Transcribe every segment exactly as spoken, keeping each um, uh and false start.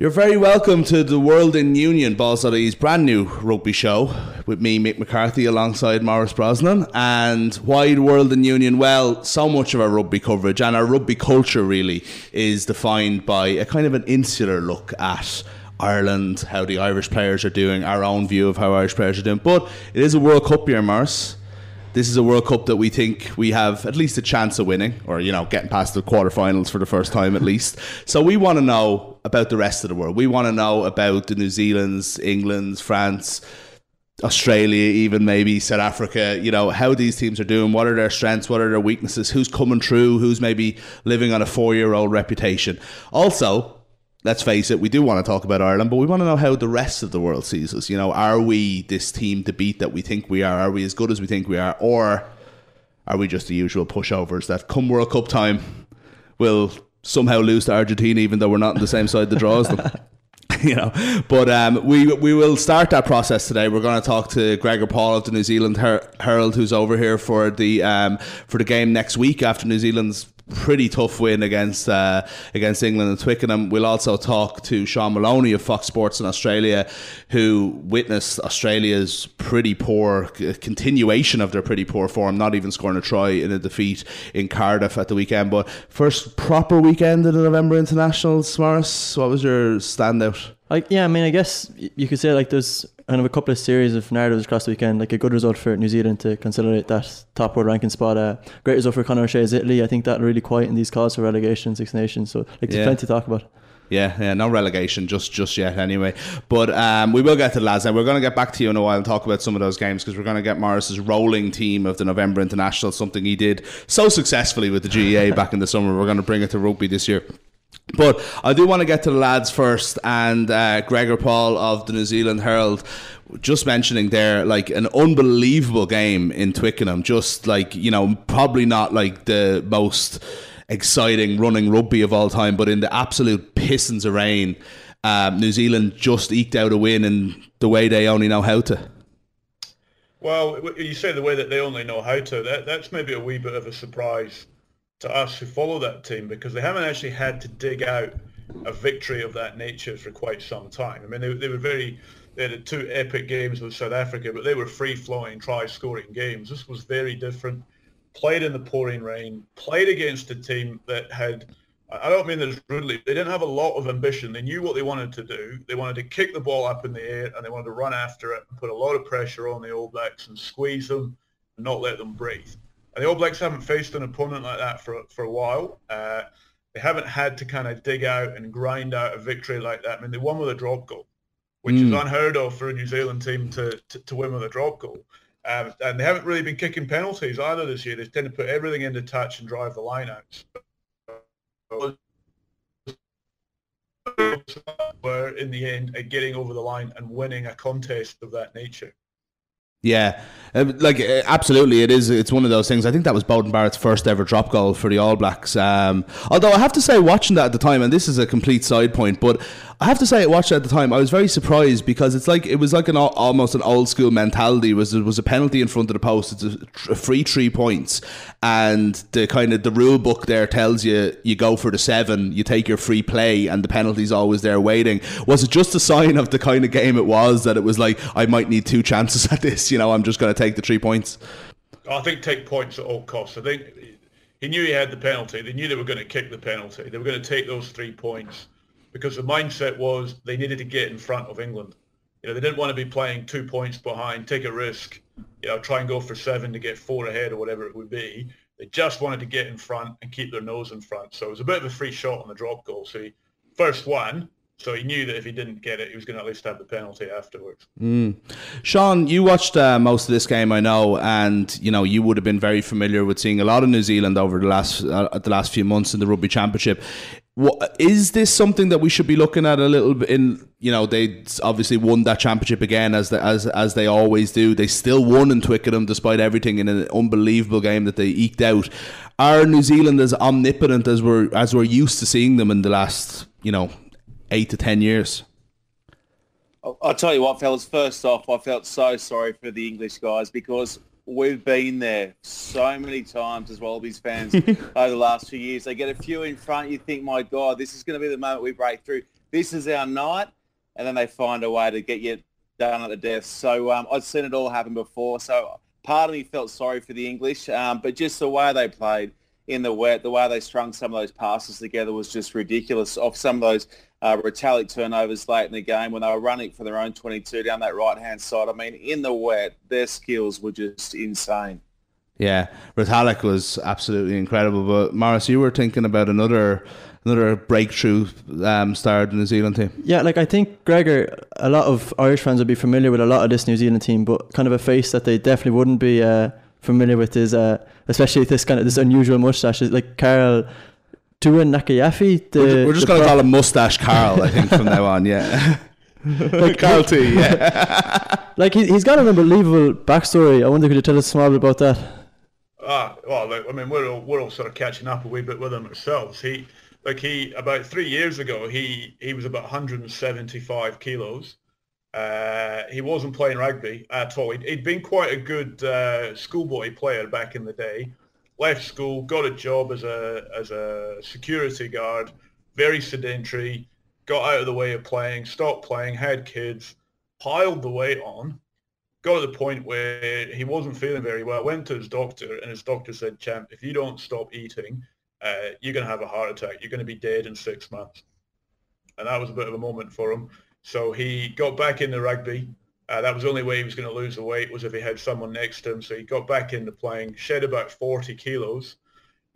You're very welcome to the World in Union, Ballsie's brand new rugby show with me, Mick McCarthy, alongside Maurice Brosnan. And why the World in Union? Well, so much of our rugby coverage and our rugby culture really is defined by a kind of an insular look at Ireland, how the Irish players are doing, our own view of how Irish players are doing. But it is a World Cup year, Maurice. This is a World Cup that we think we have at least a chance of winning, or, you know, getting past the quarterfinals for the first time at least. So we want to know about the rest of the world. We want to know about the New Zealands, England, France, Australia, even maybe South Africa, you know, how these teams are doing, what are their strengths, what are their weaknesses, who's coming through, who's maybe living on a four-year-old reputation. Also, let's face it, we do want to talk about Ireland, but we want to know how the rest of the world sees us. You know, are we this team to beat that we think we are? Are we as good as we think we are? Or are we just the usual pushovers that come World Cup time will somehow lose to Argentina, even though we're not on the same side that draws them? You know, but um, we we will start that process today. We're going to talk to Gregor Paul of the New Zealand Her- Herald, who's over here for the um, for the game next week after New Zealand's pretty tough win against uh, against England and Twickenham. We'll also talk to Sean Maloney of Fox Sports in Australia, who witnessed Australia's pretty poor continuation of their pretty poor form, not even scoring a try in a defeat in Cardiff at the weekend. But first proper weekend of the November internationals, Maurice, what was your standout? Like, yeah, I mean, I guess you could say like there's kind of a couple of series of narratives across the weekend, like a good result for New Zealand to consolidate that top world ranking spot. Uh, great result for Conor O'Shea's Italy. I think that'll really quieten these calls for relegation, Six Nations. So like, there's yeah. plenty to talk about. Yeah, yeah, no relegation just just yet anyway. But um, we will get to the lads now. We're going to get back to you in a while and talk about some of those games because we're going to get Morris's rolling team of the November International, something he did so successfully with the G A A back in the summer. We're going to bring it to rugby this year. But I do want to get to the lads first, and uh, Gregor Paul of the New Zealand Herald, just mentioning there, like, an unbelievable game in Twickenham. Just like, you know, probably not like the most exciting running rugby of all time, but in the absolute pissings of rain, um, New Zealand just eked out a win in the way they only know how to. Well, you say the way that they only know how to. That, that's maybe a wee bit of a surprise to us who follow that team, because they haven't actually had to dig out a victory of that nature for quite some time. I mean, they, they were very, they had two epic games with South Africa, but they were free-flowing, try-scoring games. This was very different. Played in the pouring rain, played against a team that had, I don't mean this rudely, they didn't have a lot of ambition. They knew what they wanted to do. They wanted to kick the ball up in the air and they wanted to run after it and put a lot of pressure on the All Blacks and squeeze them and not let them breathe. And the All Blacks haven't faced an opponent like that for, for a while. Uh, they haven't had to kind of dig out and grind out a victory like that. I mean, they won with a drop goal, which mm. is unheard of for a New Zealand team to, to, to win with a drop goal. Um, and they haven't really been kicking penalties either this year. They tend to put everything into touch and drive the lineouts. Were in the end at getting over the line and winning a contest of that nature. Yeah, like absolutely, it is. It's one of those things. I think that was Beauden Barrett's first ever drop goal for the All Blacks. Um, although I have to say, watching that at the time, and this is a complete side point, but I have to say, watching it at the time, I was very surprised because it's like it was like an almost an old school mentality. Was there was a penalty in front of the post? It's a free three points, and the kind of the rule book there tells you you go for the seven, you take your free play, and the penalty's always there waiting. Was it just a sign of the kind of game it was that it was like I might need two chances at this? You know, I'm just going to take the three points. I think take points at all costs. I think he knew he had the penalty. They knew they were going to kick the penalty. They were going to take those three points because the mindset was they needed to get in front of England. You know, they didn't want to be playing two points behind, take a risk, you know, try and go for seven to get four ahead or whatever it would be. They just wanted to get in front and keep their nose in front. So it was a bit of a free shot on the drop goal. So he first one. So he knew that if he didn't get it, he was going to at least have the penalty afterwards. Mm. Sean, you watched uh, most of this game, I know, and you know you would have been very familiar with seeing a lot of New Zealand over the last uh, the last few months in the Rugby Championship. What, is this something that we should be looking at a little bit? In you know, they obviously won that championship again, as the, as as they always do. They still won in Twickenham despite everything in an unbelievable game that they eked out. Are New Zealand as omnipotent as we're as we're used to seeing them in the last, you know, eight to ten years? I'll tell you what, fellas, first off, I felt so sorry for the English guys because we've been there so many times as Wallabies fans over the last few years. They get a few in front, you think, my God, this is going to be the moment we break through. this is our night, and then they find a way to get you down at the death. So um, I'd seen it all happen before, so part of me felt sorry for the English, um, but just the way they played in the wet, the way they strung some of those passes together was just ridiculous. Off some of those uh, Retallick turnovers late in the game when they were running for their own twenty-two down that right-hand side. I mean, in the wet, their skills were just insane. Yeah, Retallick was absolutely incredible. But Maurice, you were thinking about another another breakthrough um, star of the New Zealand team. Yeah, like I think, Gregor, a lot of Irish fans would be familiar with a lot of this New Zealand team, but kind of a face that they definitely wouldn't be uh, familiar with is, uh, especially this kind of this unusual mustache, is like Karl Tu'inukuafe. We're, we're just going to pro- call him Mustache Karl, I think, from now on, yeah. Like, Karl T, yeah. Like he, he's got an unbelievable backstory. I wonder, could you tell us small bit about that? Ah, well, look, I mean, we're all, we're all sort of catching up a wee bit with him ourselves. He, like he, about three years ago, he, he was about one hundred seventy-five kilos. Uh, he wasn't playing rugby at all. He'd, he'd been quite a good uh, schoolboy player back in the day. Left school, got a job as a as a security guard, very sedentary, got out of the way of playing, stopped playing, had kids, piled the weight on. Got to the point where he wasn't feeling very well. Went to his doctor, and his doctor said, "Champ, if you don't stop eating, uh, you're going to have a heart attack. You're going to be dead in six months." And that was a bit of a moment for him. So he got back into rugby. Uh, that was the only way he was going to lose the weight, was if he had someone next to him. So he got back into playing, shed about forty kilos,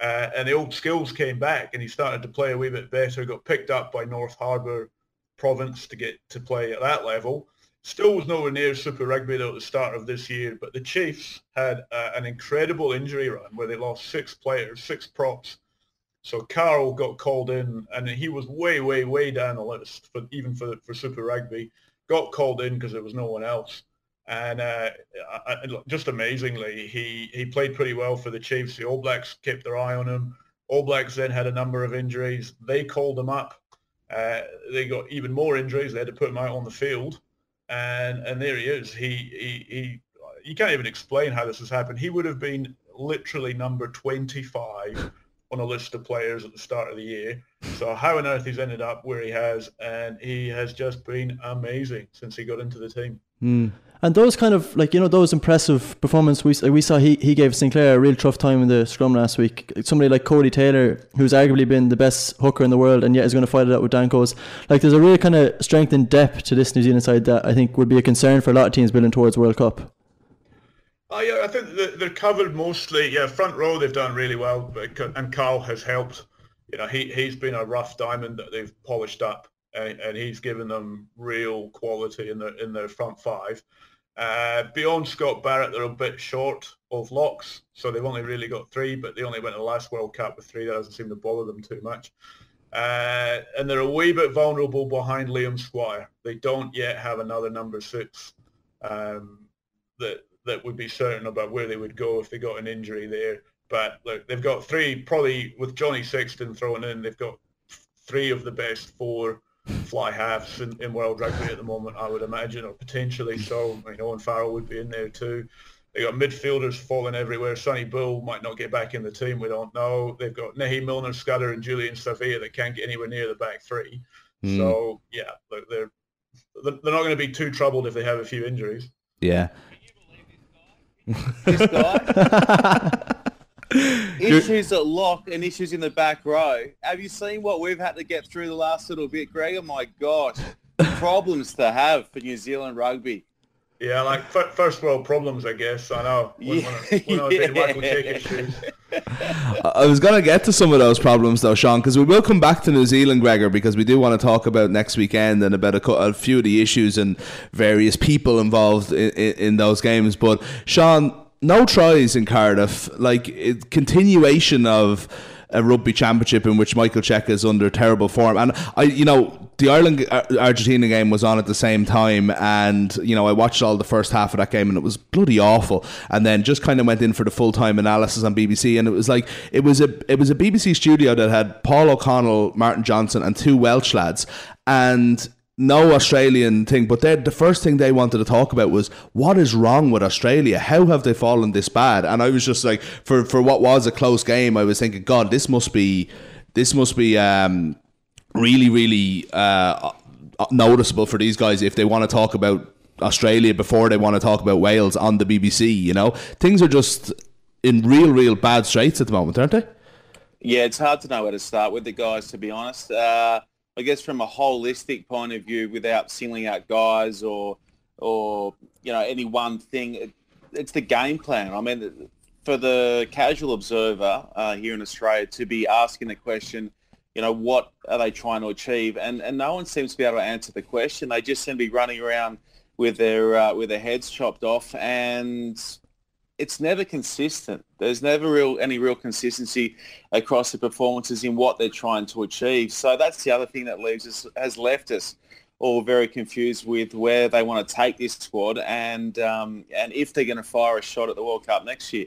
uh, and the old skills came back, and he started to play a wee bit better. Got picked up by North Harbour Province to get to play at that level. Still was nowhere near Super Rugby though at the start of this year, but the Chiefs had uh, an incredible injury run where they lost six players, six props. So Karl got called in, and he was way, way, way down the list, for, even for for Super Rugby. Got called in because there was no one else. And uh, I, I, just amazingly, he, he played pretty well for the Chiefs. The All Blacks kept their eye on him. All Blacks then had a number of injuries. They called him up. Uh, they got even more injuries. They had to put him out on the field. And and there he is. He, he he you can't even explain how this has happened. He would have been literally number twenty-five on a list of players at the start of the year. So how on earth he's ended up where he has, and he has just been amazing since he got into the team. Mm. And those kind of, like, you know, those impressive performances we we saw, he, he gave Sinckler a real tough time in the scrum last week. Somebody like Cody Taylor, who's arguably been the best hooker in the world and yet is going to fight it out with Danco's. Like, there's a real kind of strength and depth to this New Zealand side that I think would be a concern for a lot of teams building towards World Cup. Oh, yeah, I think they're covered mostly. Yeah, front row they've done really well, and Karl has helped. You know, he, he's been a rough diamond that they've polished up, and, and he's given them real quality in their, in their front five. Uh, beyond Scott Barrett, they're a bit short of locks, so they've only really got three, but they only went to the last World Cup with three. That doesn't seem to bother them too much. Uh, and they're a wee bit vulnerable behind Liam Squire. They don't yet have another number six um, that that would be certain about where they would go if they got an injury there. But look, they've got three, probably with Johnny Sexton thrown in, they've got three of the best four fly halves in, in world rugby at the moment, I would imagine, or potentially so. I mean, Owen Farrell would be in there too. They got midfielders falling everywhere. Sonny Bull might not get back in the team, we don't know. They've got Nehi Milner, Scudder and Julian Savia that can't get anywhere near the back three. Mm. So yeah, look, they're they're not going to be too troubled if they have a few injuries. Yeah. Can you believe this guy? This guy? Issues at lock and issues in the back row. Have you seen what we've had to get through the last little bit, Greg? Oh my gosh, problems to have for New Zealand rugby. Yeah, like f- first world problems, I guess. I know. When, yeah. when I, when I was in Michael Cheika shoes. I was going to get to some of those problems though, Sean, because we will come back to New Zealand, Gregor, because we do want to talk about next weekend and about a, a few of the issues and various people involved in, in, in those games. But Sean, no tries in Cardiff, like it, continuation of a rugby championship in which Michael Cheika is under terrible form. And I, you know, the Ireland Argentina game was on at the same time, and you know I watched all the first half of that game, and it was bloody awful. And then just kind of went in for the full time analysis on B B C, and it was like it was a it was a B B C studio that had Paul O'Connell, Martin Johnson, and two Welsh lads, and no Australian thing, but the first thing they wanted to talk about was what is wrong with Australia? How have they fallen this bad? And I was just like, for, for what was a close game, I was thinking, God, this must be, this must be um, really, really uh, noticeable for these guys if they want to talk about Australia before they want to talk about Wales on the B B C, you know? Things are just in real, real bad straits at the moment, aren't they? Yeah, it's hard to know where to start with the guys, to be honest. Uh, I guess from a holistic point of view, without singling out guys or, or you know, any one thing, it, it's the game plan. I mean, for the casual observer uh, here in Australia to be asking the question, you know, what are they trying to achieve? And and no one seems to be able to answer the question. They just seem to be running around with their uh, with their heads chopped off, and it's never consistent. There's never real any real consistency across the performances in what they're trying to achieve. So that's the other thing that leaves us has left us all very confused with where they want to take this squad and um, and if they're going to fire a shot at the World Cup next year.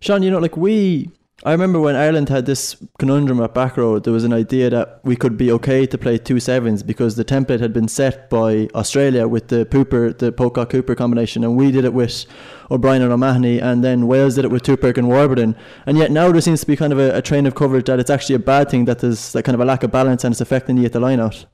Sean, you know, like we. I remember when Ireland had this conundrum at back row, there was an idea that we could be okay to play two sevens because the template had been set by Australia with the Pooper, the Pocock-Hooper combination, and we did it with O'Brien and O'Mahony, and then Wales did it with Tuipirc and Warburton. And yet now there seems to be kind of a, a train of coverage that it's actually a bad thing, that there's that kind of a lack of balance and it's affecting you at the line-out.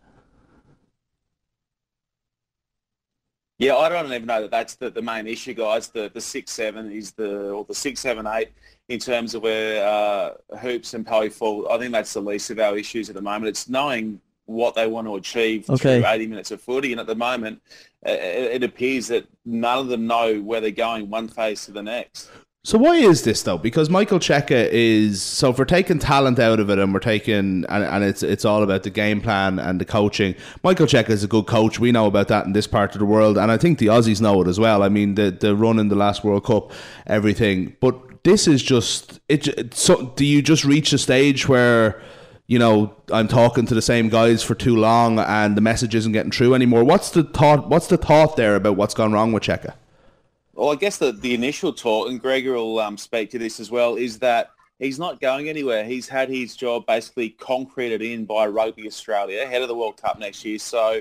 Yeah, I don't even know that that's the, the main issue, guys. The the six seven is the, or the six seven eight in terms of where uh, Hoops and Poey fall. I think that's the least of our issues at the moment. It's knowing what they want to achieve okay. through eighty minutes of footy. And at the moment, it, it appears that none of them know where they're going one phase to the next. So why is this, though? Because Michael Cheika is... So if we're taking talent out of it and we're taking... And, and it's it's all about the game plan and the coaching. Michael Cheika is a good coach. We know about that in this part of the world. And I think the Aussies know it as well. I mean, the, the run in the last World Cup, everything. But this is just... It, it. So do you just reach a stage where, you know, I'm talking to the same guys for too long and the message isn't getting through anymore? What's the thought, what's the thought there about what's gone wrong with Cheika? Well, I guess the, the initial talk, and Gregor will um, speak to this as well, is that he's not going anywhere. He's had his job basically concreted in by Rugby Australia, ahead of the World Cup next year. So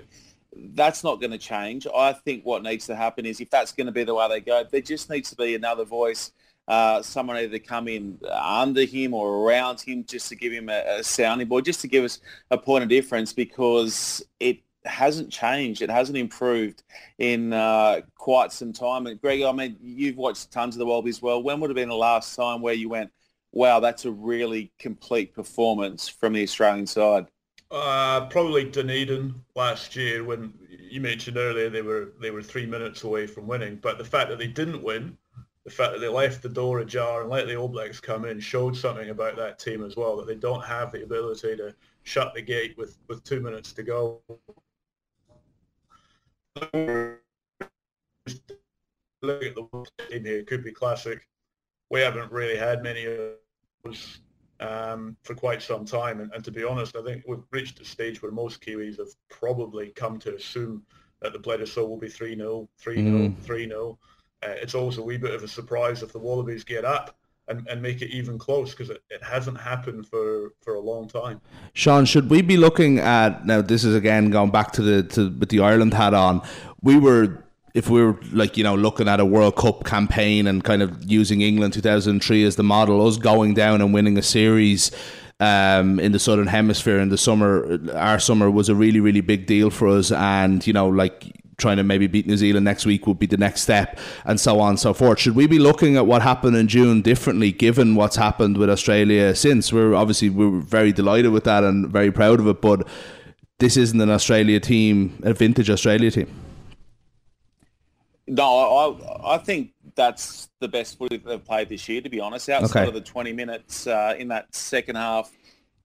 that's not going to change. I think what needs to happen is, if that's going to be the way they go, there just needs to be another voice, uh, someone either to come in under him or around him just to give him a, a sounding board, just to give us a point of difference, because it hasn't changed. It hasn't improved in uh, quite some time. And Greg, I mean, you've watched tons of the Wallabies. Well, when would have been the last time where you went, wow, that's a really complete performance from the Australian side? Uh, probably Dunedin last year, when you mentioned earlier they were they were three minutes away from winning. But the fact that they didn't win, the fact that they left the door ajar and let the All Blacks come in, showed something about that team as well, that they don't have the ability to shut the gate with, with two minutes to go. Look at the team here. It could be classic. We haven't really had many of those um, for quite some time, and, and to be honest, I think we've reached a stage where most Kiwis have probably come to assume that the Bledisloe will be three nil, three nil, mm. three nil. Uh, it's also a wee bit of a surprise if the Wallabies get up and, and make it even close, because it, it hasn't happened for, for a long time. Sean, should we be looking at, now this is again going back to the to with the Ireland hat on, we were, if we were like, you know, looking at a World Cup campaign and kind of using England two thousand three as the model, us going down and winning a series um, in the Southern Hemisphere in the summer, our summer was a really, really big deal for us, and, you know, like... trying to maybe beat New Zealand next week would be the next step, and so on and so forth. Should we be looking at what happened in June differently, given what's happened with Australia since? We're obviously we're very delighted with that and very proud of it, but this isn't an Australia team, a vintage Australia team. No, I I think that's the best footy they've played this year, to be honest, outside okay. of the twenty minutes uh, in that second half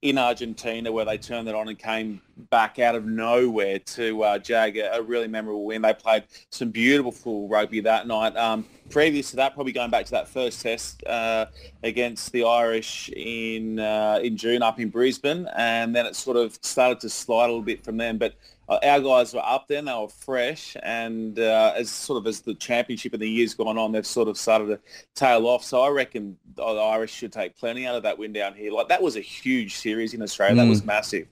in Argentina, where they turned it on and came back out of nowhere to uh, jag a, a really memorable win. They played some beautiful rugby that night. Um, previous to that, probably going back to that first test uh, against the Irish in uh, in June up in Brisbane, and then it sort of started to slide a little bit from then. But uh, our guys were up then, they were fresh, and uh, as sort of as the championship and the years gone on, they've sort of started to tail off. So I reckon the Irish should take plenty out of that win down here. Like, that was a huge series in Australia. Mm. That was massive.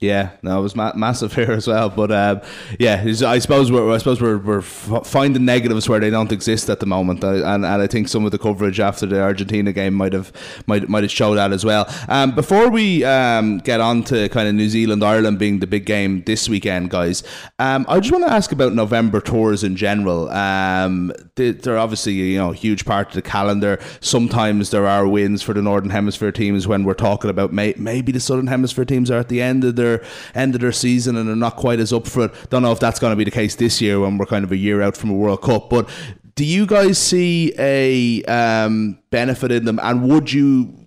Yeah, no, it was ma- massive here as well. But um, yeah, I suppose we're I suppose we're, we're finding negatives where they don't exist at the moment, and and I think some of the coverage after the Argentina game might have might might have showed that as well. Um, before we um, get on to kind of New Zealand Ireland being the big game this weekend, guys, um, I just want to ask about November tours in general. Um, they, they're obviously you know a huge part of the calendar. Sometimes there are wins for the Northern Hemisphere teams when we're talking about may- maybe the Southern Hemisphere teams are at the end of their end of their season and are not quite as up for it. Don't know if that's going to be the case this year when we're kind of a year out from a World Cup, but do you guys see a um, benefit in them, and would you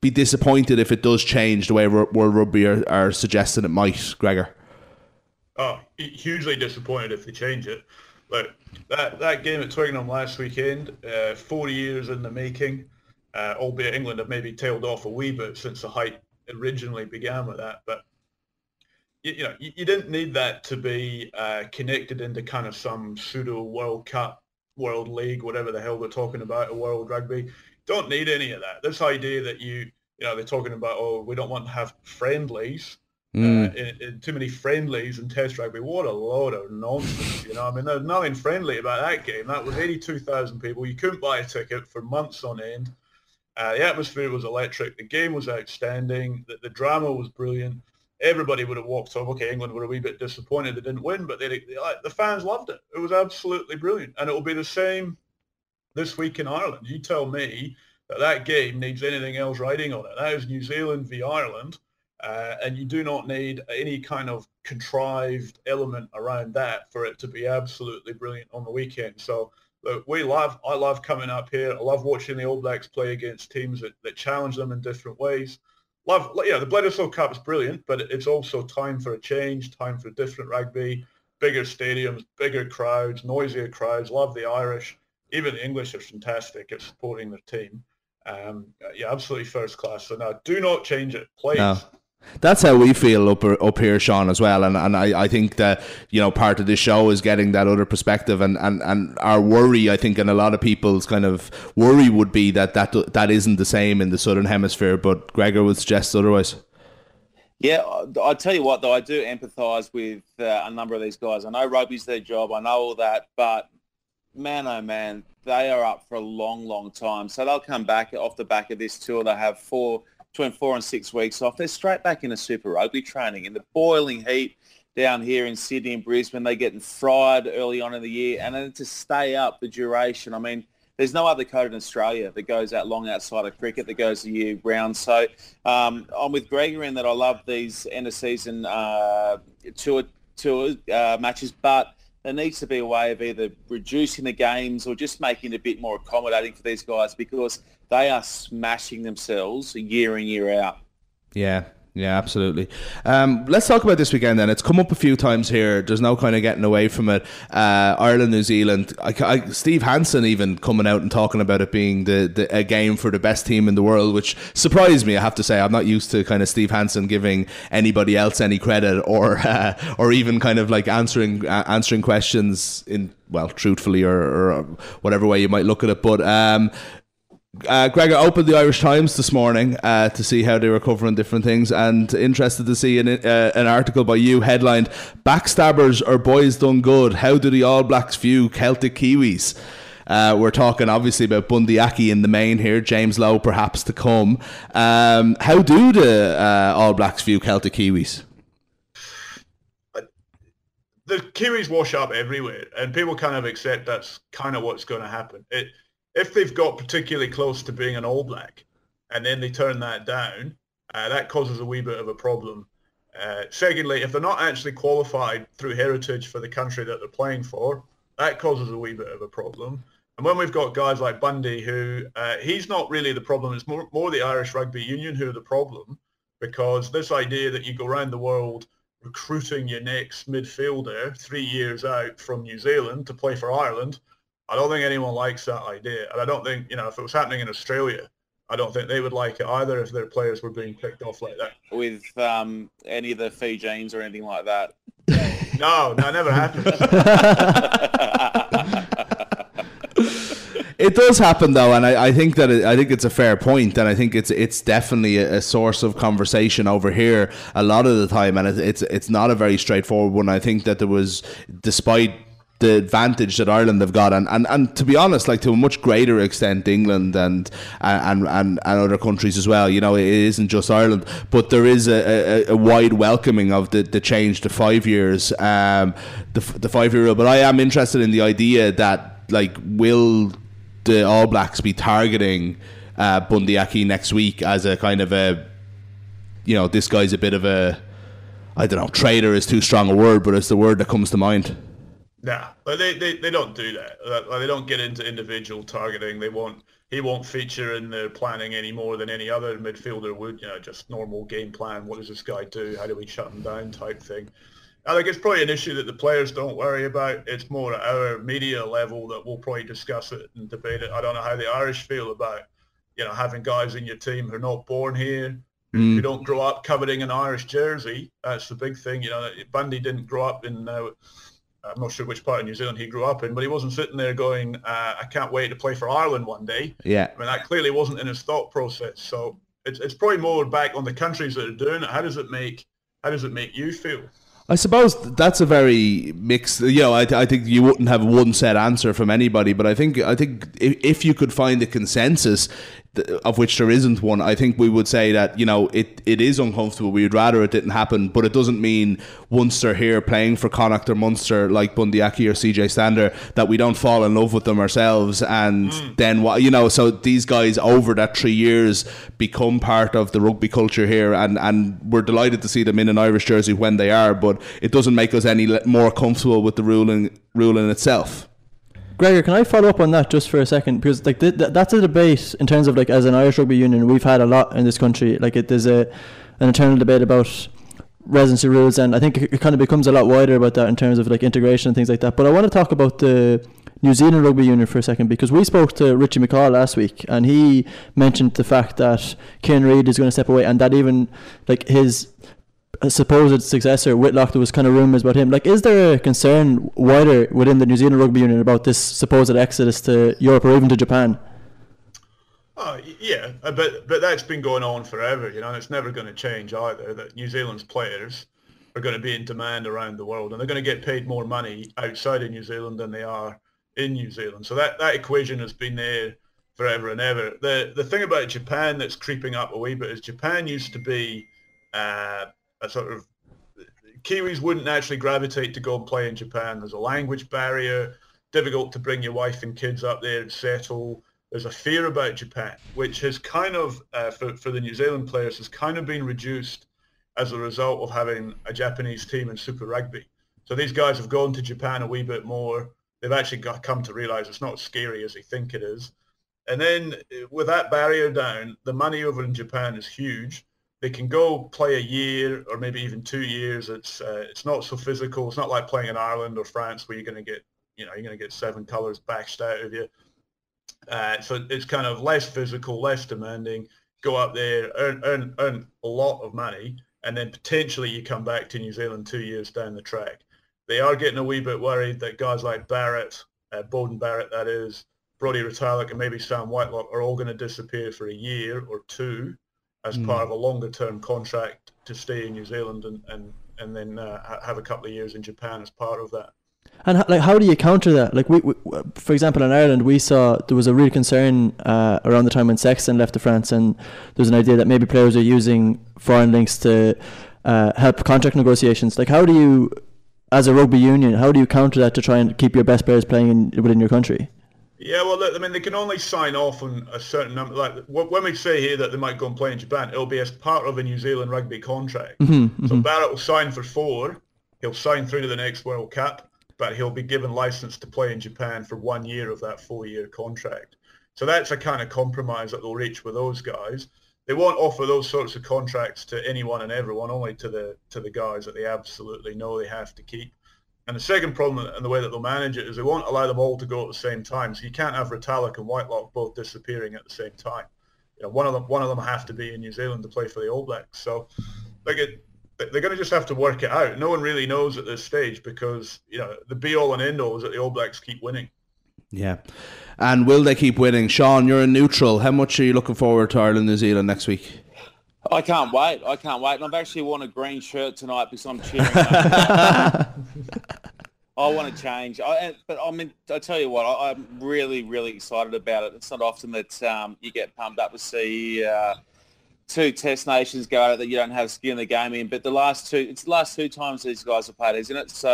be disappointed if it does change the way World Rugby are, are suggesting it might, Gregor? Oh, hugely disappointed if they change it. Look, that, that game at Twickenham last weekend, uh, four years in the making, uh, albeit England have maybe tailed off a wee bit since the hype originally began with that, but You, you know, you, you didn't need that to be uh, connected into kind of some pseudo World Cup, World League, whatever the hell they're talking about, a World Rugby. Don't need any of that. This idea that you, you know, they're talking about, oh, we don't want to have friendlies, mm. uh, in, in too many friendlies in Test Rugby. What a load of nonsense, you know. I mean, there's nothing friendly about that game. That was eighty-two thousand people. You couldn't buy a ticket for months on end. Uh, the atmosphere was electric. The game was outstanding. The, the drama was brilliant. Everybody would have walked off. Okay, England were a wee bit disappointed they didn't win, but they, they, the fans loved it. It was absolutely brilliant. And it will be the same this week in Ireland. You tell me that that game needs anything else riding on it. That is New Zealand v Ireland, uh, and you do not need any kind of contrived element around that for it to be absolutely brilliant on the weekend. So look, we love, I love coming up here. I love watching the All Blacks play against teams that, that challenge them in different ways. Love, yeah, the Bledisloe Cup's brilliant, but it's also time for a change, time for different rugby, bigger stadiums, bigger crowds, noisier crowds. Love the Irish. Even the English are fantastic at supporting their team. Um, yeah, absolutely first class. So now, do not change it, please. No. That's how we feel up up here, Sean, as well, and and I, I think that you know part of this show is getting that other perspective, and, and, and our worry, I think, and a lot of people's kind of worry would be that that that isn't the same in the Southern Hemisphere, but Gregor would suggest otherwise. Yeah, I tell you what, though, I do empathise with uh, a number of these guys. I know rugby's their job, I know all that, but man, oh man, they are up for a long, long time, so they'll come back off the back of this tour. They have four. Between four and six weeks off, they're straight back into Super Rugby training in the boiling heat down here in Sydney and Brisbane. They're getting fried early on in the year, and then to stay up the duration. I mean, there's no other code in Australia that goes that long outside of cricket that goes the year round. So um, I'm with Gregor in that I love these end of season uh, tour tour uh, matches, but there needs to be a way of either reducing the games or just making it a bit more accommodating for these guys, because they are smashing themselves year in, year out. Yeah, yeah, absolutely. Um, let's talk about this weekend then. It's come up a few times here. There's no kind of getting away from it. Uh, Ireland, New Zealand. I, I, Steve Hansen even coming out and talking about it being the, the a game for the best team in the world, which surprised me, I have to say. I'm not used to kind of Steve Hansen giving anybody else any credit or uh, or even kind of like answering uh, answering questions in, well, truthfully or, or whatever way you might look at it. But um Uh, Gregor opened the Irish Times this morning uh, to see how they were covering different things, and interested to see an, uh, an article by you headlined "Backstabbers or Boys Done Good? How do the All Blacks view Celtic Kiwis?" Uh, we're talking obviously about Bundee Aki in the main here, James Lowe perhaps to come. Um, how do the uh, All Blacks view Celtic Kiwis? The Kiwis wash up everywhere, and people kind of accept that's kind of what's going to happen. It If they've got particularly close to being an All Black and then they turn that down, uh, that causes a wee bit of a problem. Uh, secondly, if they're not actually qualified through heritage for the country that they're playing for, that causes a wee bit of a problem. And when we've got guys like Bundee, who uh, he's not really the problem, it's more, more the Irish Rugby Union who are the problem, because this idea that you go around the world recruiting your next midfielder three years out from New Zealand to play for Ireland, I don't think anyone likes that idea. And I don't think, you know, if it was happening in Australia, I don't think they would like it either if their players were being picked off like that. With um, any of the Fijians or anything like that? No, that never happened. It does happen though, and I, I think that it, I think it's a fair point, and I think it's it's definitely a, a source of conversation over here a lot of the time, and it, it's it's not a very straightforward one. I think that there was, despite the advantage that Ireland have got, and, and, and to be honest, like to a much greater extent, England and and and, and other countries as well. You know, it isn't just Ireland, but there is a, a, a wide welcoming of the, the change to five years, um, the the five year rule. But I am interested in the idea that, like, will the All Blacks be targeting uh, Bundee Aki next week as a kind of a, you know, this guy's a bit of a, I don't know, traitor is too strong a word, but it's the word that comes to mind. Nah, like they, they, they don't do that. Like they don't get into individual targeting. They won't. He won't feature in their planning any more than any other midfielder would. You know, just normal game plan. What does this guy do? How do we shut him down? Type thing. I think it's probably an issue that the players don't worry about. It's more at our media level that we'll probably discuss it and debate it. I don't know how the Irish feel about, you know, having guys in your team who are not born here, mm. who don't grow up coveting an Irish jersey. That's the big thing. You know, Bundee didn't grow up in. Uh, I'm not sure which part of New Zealand he grew up in, but he wasn't sitting there going, uh, I can't wait to play for Ireland one day. Yeah. I mean, that clearly wasn't in his thought process. So it's it's probably more back on the countries that are doing it. How does it make, how does it make you feel? I suppose that's a very mixed, you know, I, I think you wouldn't have one set answer from anybody, but I think I think if, if you could find a consensus, th- of which there isn't one, I think we would say that, you know, it, it is uncomfortable. We would rather it didn't happen, but it doesn't mean once they're here playing for Connacht or Munster, like Bundee Aki or C J Stander, that we don't fall in love with them ourselves. And mm. then, what you know, so these guys over that three years become part of the rugby culture here, and, and we're delighted to see them in an Irish jersey when they are, but it doesn't make us any more comfortable with the ruling ruling itself. Gregor, can I follow up on that just for a second? Because like th- th- that's a debate in terms of, like, as an Irish rugby union, we've had a lot in this country. Like it, there's a an internal debate about residency rules, and I think it, it kind of becomes a lot wider about that in terms of, like, integration and things like that. But I want to talk about the New Zealand rugby union for a second, because we spoke to Richie McCaw last week, and he mentioned the fact that Ciarán Reid is going to step away, and that even, like, his a supposed successor, Whitlock, there was kind of rumours about him. Like, is there a concern wider within the New Zealand rugby union about this supposed exodus to Europe or even to Japan? Oh, yeah, but but that's been going on forever, you know, and it's never going to change either, that New Zealand's players are going to be in demand around the world, and they're going to get paid more money outside of New Zealand than they are in New Zealand. So that, that equation has been there forever and ever. The, the thing about Japan that's creeping up a wee bit is Japan used to be... Uh, A sort of Kiwis wouldn't actually gravitate to go and play in Japan. There's a language barrier, difficult to bring your wife and kids up there and settle. There's a fear about Japan, which has kind of, uh, for, for the New Zealand players, has kind of been reduced as a result of having a Japanese team in Super Rugby. So these guys have gone to Japan a wee bit more. They've actually got, come to realise it's not as scary as they think it is. And then with that barrier down, the money over in Japan is huge. They can go play a year or maybe even two years. It's uh, it's not so physical. It's not like playing in Ireland or France where you're going to get, you know, you're going to get seven colours bashed out of you. Uh, so it's kind of less physical, less demanding. Go up there, earn earn earn a lot of money, and then potentially you come back to New Zealand two years down the track. They are getting a wee bit worried that guys like Barrett, uh, Beauden Barrett, that is, Brodie Retallick, and maybe Sam Whitelock are all going to disappear for a year or two as mm. part of a longer-term contract to stay in New Zealand and, and, and then uh, have a couple of years in Japan as part of that. And how, like, how do you counter that? Like, we, we, for example, in Ireland, we saw there was a real concern uh, around the time when Sexton left to France, and there was an idea that maybe players are using foreign links to uh, help contract negotiations. Like, how do you, as a rugby union, how do you counter that to try and keep your best players playing in, within your country? Yeah, well, look, I mean, they can only sign off on a certain number. Like, when we say here that they might go and play in Japan, it'll be as part of a New Zealand rugby contract. Mm-hmm, so mm-hmm. Barrett will sign for four. He'll sign through to the next World Cup, but he'll be given license to play in Japan for one year of that four-year contract. So that's a kind of compromise that they'll reach with those guys. They won't offer those sorts of contracts to anyone and everyone, only to the to the guys that they absolutely know they have to keep. And the second problem, and the way that they'll manage it, is they won't allow them all to go at the same time. So you can't have Retallick and Whitelock both disappearing at the same time. You know, one of them, one of them have to be in New Zealand to play for the All Blacks. So, like, it, they're going to just have to work it out. No one really knows at this stage because, you know, the be all and end all is that the All Blacks keep winning. Yeah. And will they keep winning? Sean, you're a neutral. How much are you looking forward to Ireland, New Zealand next week? I can't wait. I can't wait. And I've actually worn a green shirt tonight because I'm cheering. I want to change. I, but I mean, I tell you what, I, I'm really, really excited about it. It's not often that um, you get pumped up to see uh, two test nations go out that you don't have skin in the game in. But the last two, it's the last two times these guys have played, isn't it? So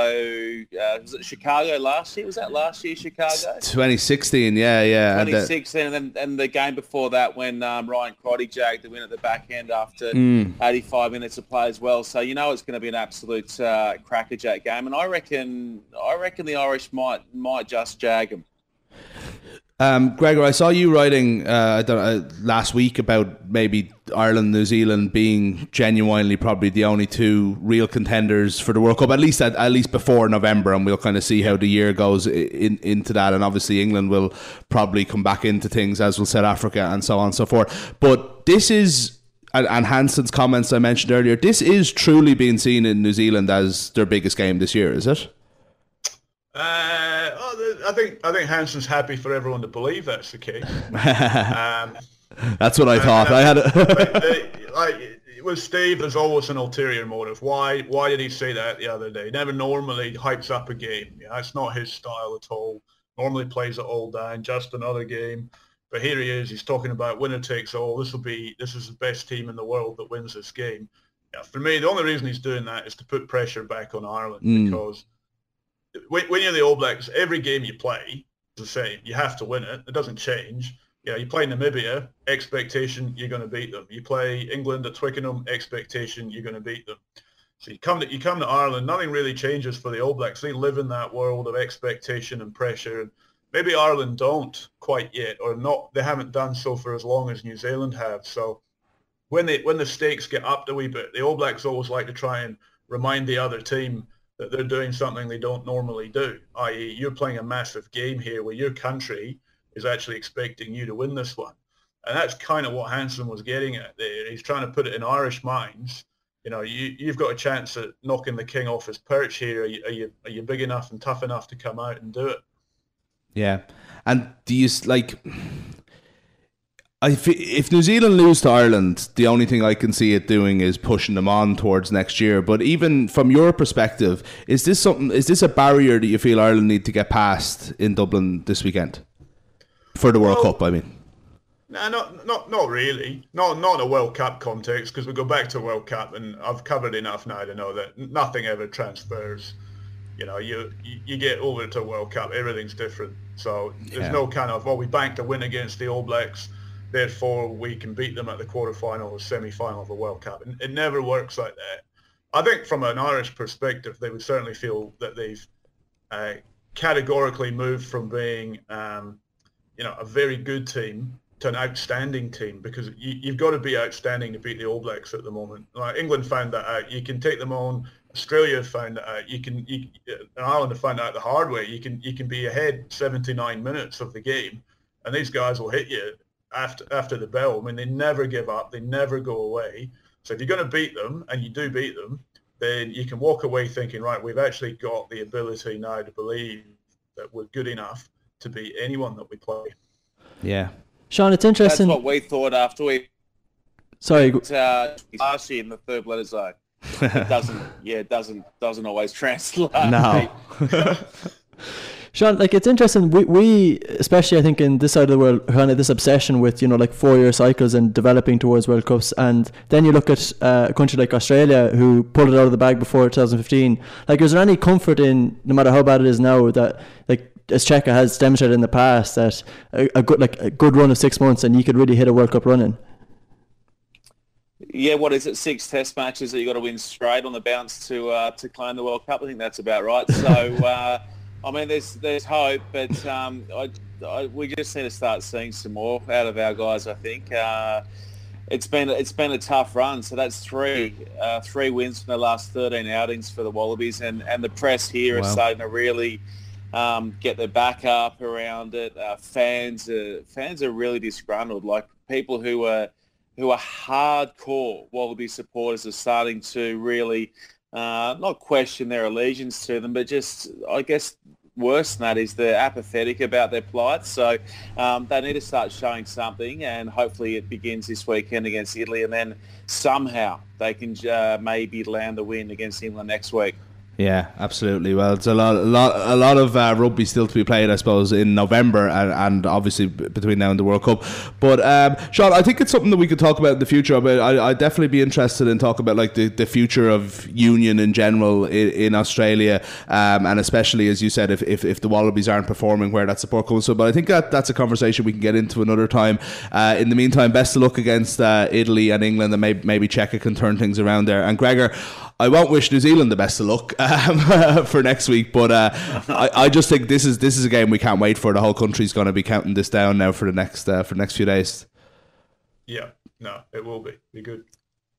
uh, was it Chicago last year? Was that last year, Chicago? twenty sixteen, yeah, yeah. twenty sixteen, and then and the game before that when um, Ryan Crotty jagged the win at the back end after mm. eighty-five minutes of play as well. So you know it's going to be an absolute uh, crackerjack game, and I reckon I reckon the Irish might might just jag them. Um, Gregor, I saw you writing uh, I don't know, last week about maybe Ireland, New Zealand being genuinely probably the only two real contenders for the World Cup, at least at, at least before November, and we'll kind of see how the year goes in, into that. And obviously England will probably come back into things, as will South Africa and so on and so forth. But this is, and, and Hansen's comments I mentioned earlier, this is truly being seen in New Zealand as their biggest game this year, is it? Uh, oh, I think I think Hansen's happy for everyone to believe that's the case. Um, that's what I thought. And, uh, I had it. Like with Steve, there's always an ulterior motive. Why? Why did he say that the other day? He never normally hypes up a game. Yeah, it's not his style at all. Normally plays it all down, just another game. But here he is. He's talking about winner takes all. This will be. This is the best team in the world that wins this game. Yeah, for me, the only reason he's doing that is to put pressure back on Ireland mm. because. When you're the All Blacks, every game you play is the same. You have to win it. It doesn't change. You know, you play Namibia, expectation, you're going to beat them. You play England at Twickenham, expectation, you're going to beat them. So you come to, you come to Ireland, nothing really changes for the All Blacks. They live in that world of expectation and pressure. Maybe Ireland don't quite yet, or not. They haven't done so for as long as New Zealand have. So when they when the stakes get up a wee bit, the All Blacks always like to try and remind the other team that they're doing something they don't normally do, that is you're playing a massive game here where your country is actually expecting you to win this one. And that's kind of what Hansen was getting at there. He's trying to put it in Irish minds. You know, you, you've got a chance at knocking the king off his perch here. Are you, are you, are you big enough and tough enough to come out and do it? Yeah. And do you, like... If, if New Zealand lose to Ireland, the only thing I can see it doing is pushing them on towards next year. But even from your perspective, is this something? Is this a barrier that you feel Ireland need to get past in Dublin this weekend for the World well, Cup? I mean, no, not not not really. Not not in a World Cup context, because we go back to World Cup, and I've covered enough now to know that nothing ever transfers. You know, you you get over to World Cup, everything's different. So there's yeah. no kind of well, we banked a win against the All Blacks. Therefore, we can beat them at the quarterfinal or semi-final of the World Cup. It, it never works like that. I think from an Irish perspective, they would certainly feel that they've uh, categorically moved from being, um, you know, a very good team to an outstanding team, because you, you've got to be outstanding to beat the All Blacks at the moment. Like England found that out. You can take them on. Australia found that out. You can. You, Ireland have found out the hard way. You can. You can be ahead seventy-nine minutes of the game, and these guys will hit you. After after the bell, I mean, they never give up. They never go away. So if you're going to beat them, and you do beat them, then you can walk away thinking, right, we've actually got the ability now to believe that we're good enough to beat anyone that we play. Yeah. Sean, it's interesting. That's what we thought after we... Sorry. Uh, last year in the third letter zone. It doesn't, yeah, it doesn't, doesn't always translate. No. Sean, like, it's interesting, we, we, especially I think in this side of the world, kind of this obsession with, you know, like four-year cycles and developing towards World Cups, and then you look at uh, a country like Australia, who pulled it out of the bag before twenty fifteen. Like, is there any comfort in, no matter how bad it is now, that, like, as Cheika has demonstrated in the past, that a, a good like a good run of six months and you could really hit a World Cup run-in? Yeah, what is it, six test matches that you got to win straight on the bounce to, uh, to claim the World Cup? I think that's about right. So... Uh, I mean, there's there's hope, but um, I, I, we just need to start seeing some more out of our guys. I think uh, it's been it's been a tough run. So that's three uh, three wins from the last thirteen outings for the Wallabies, and, and the press here wow. is starting to really um, get their back up around it. Uh, fans uh, fans are really disgruntled. Like people who are who are hardcore Wallaby supporters are starting to really. Uh, not question their allegiance to them, but just, I guess, worse than that is they're apathetic about their plight. So um, they need to start showing something, and hopefully it begins this weekend against Italy, and then somehow they can uh, maybe land the win against England next week. Yeah, absolutely. Well, it's a lot, a lot, a lot of uh, rugby still to be played, I suppose, in November, and, and obviously between now and the World Cup. But um, Sean, I think it's something that we could talk about in the future. I mean, I, I'd definitely be interested in talking about like the, the future of union in general in, in Australia, um, and especially as you said, if, if if the Wallabies aren't performing, where that support comes from. But I think that that's a conversation we can get into another time. Uh, in the meantime, best of luck against uh, Italy and England, and maybe maybe Cheika can turn things around there. And Gregor, I won't wish New Zealand the best of luck um, for next week, but uh, I, I just think this is this is a game we can't wait for. The whole country's going to be counting this down now for the next uh, for the next few days. Yeah, no, it will be be good.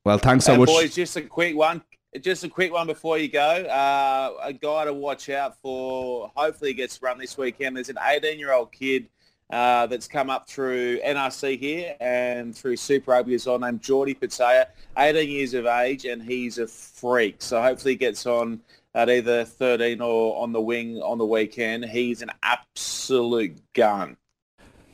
Well, thanks so hey, much, boys. Just a quick one, just a quick one before you go. Uh, a guy to watch out for. Hopefully, he gets run this weekend. There's an eighteen-year-old kid uh, that's come up through N R C here and through Super Rugby. His all named Jordy Patea, eighteen years of age, and he's a freak. So hopefully he gets on at either thirteen or on the wing on the weekend. He's an absolute gun.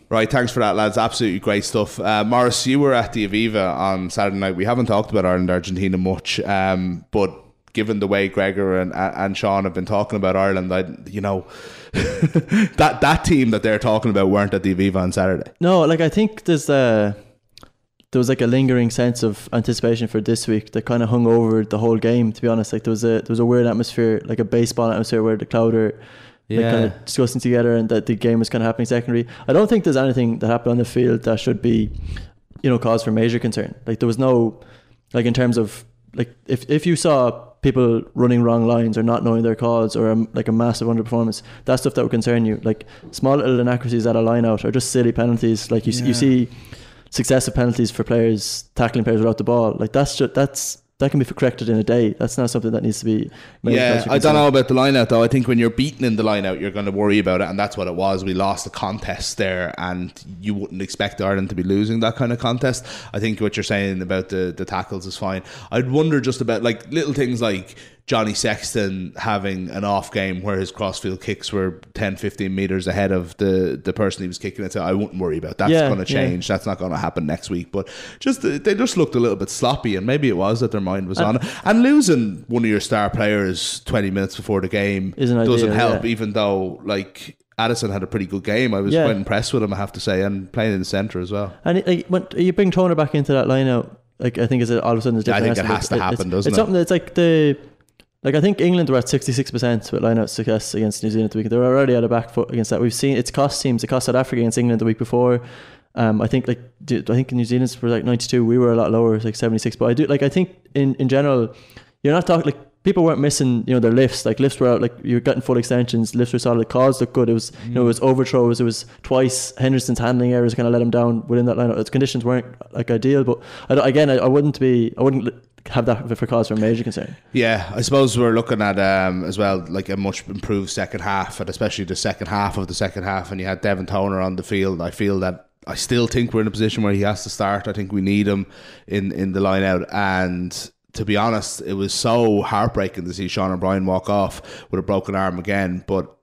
Right, thanks for that, lads. Absolutely great stuff. Uh, Maurice, you were at the Aviva on Saturday night. We haven't talked about Ireland-Argentina much, um, but given the way Gregor and and Sean have been talking about Ireland, I, you know, that that team that they're talking about weren't at the Aviva on Saturday. No, like I think there's a, there was like a lingering sense of anticipation for this week that kind of hung over the whole game, to be honest. Like there was a there was a weird atmosphere, like a baseball atmosphere where the crowd are like, yeah. kind of discussing together, and that the game was kind of happening secondary. I don't think there's anything that happened on the field that should be, you know, cause for major concern. Like there was no, like in terms of like if if you saw people running wrong lines or not knowing their calls or a, like a massive underperformance, that stuff that would concern you, like small little inaccuracies at a line out or just silly penalties, like you yeah. you see successive penalties for players tackling players without the ball, like that's just, that's that can be corrected in a day. That's not something that needs to be made. Yeah, I don't know about the line out though. I think when you're beaten in the line out, you're going to worry about it, and that's what it was. We lost the contest there, and you wouldn't expect Ireland to be losing that kind of contest. I think what you're saying about the, the tackles is fine. I'd wonder just about like little things like Johnny Sexton having an off game where his crossfield kicks were ten, fifteen metres ahead of the, the person he was kicking it to. I wouldn't worry about that. That's yeah, going to change. Yeah. That's not going to happen next week. But just they just looked a little bit sloppy, and maybe it was that their mind was and, on it. And losing one of your star players twenty minutes before the game doesn't ideal, help, yeah. even though like Addison had a pretty good game. I was yeah. quite impressed with him, I have to say, and playing in the centre as well. And it, like, when you bring Toner back into that line-out, like, I think is it all of a sudden it's different. I think it has to happen, it's, doesn't it's it? It's something that's like the... Like I think England were at sixty-six percent with line-out success against New Zealand the weekend. They were already at a back foot against that. We've seen it's cost teams. It cost South Africa against England the week before. Um, I think like I think New Zealand's were like ninety-two. We were a lot lower, like seventy-six. But I do like I think in, in general, you're not talking like people weren't missing. You know their lifts. Like lifts were out. Like you're getting full extensions. Lifts were solid. Calls looked good. It was mm. you know it was overthrows. It was twice Henderson's handling errors kind of let him down within that line-out. Its conditions weren't like ideal. But I, again, I, I wouldn't be. I wouldn't. have that for cause for major concern. Yeah, I suppose we're looking at um, as well like a much improved second half, and especially the second half of the second half, and you had Devin Toner on the field. I feel that I still think we're in a position where he has to start. I think we need him in, in the line out, and to be honest, it was so heartbreaking to see Sean O'Brien walk off with a broken arm again, but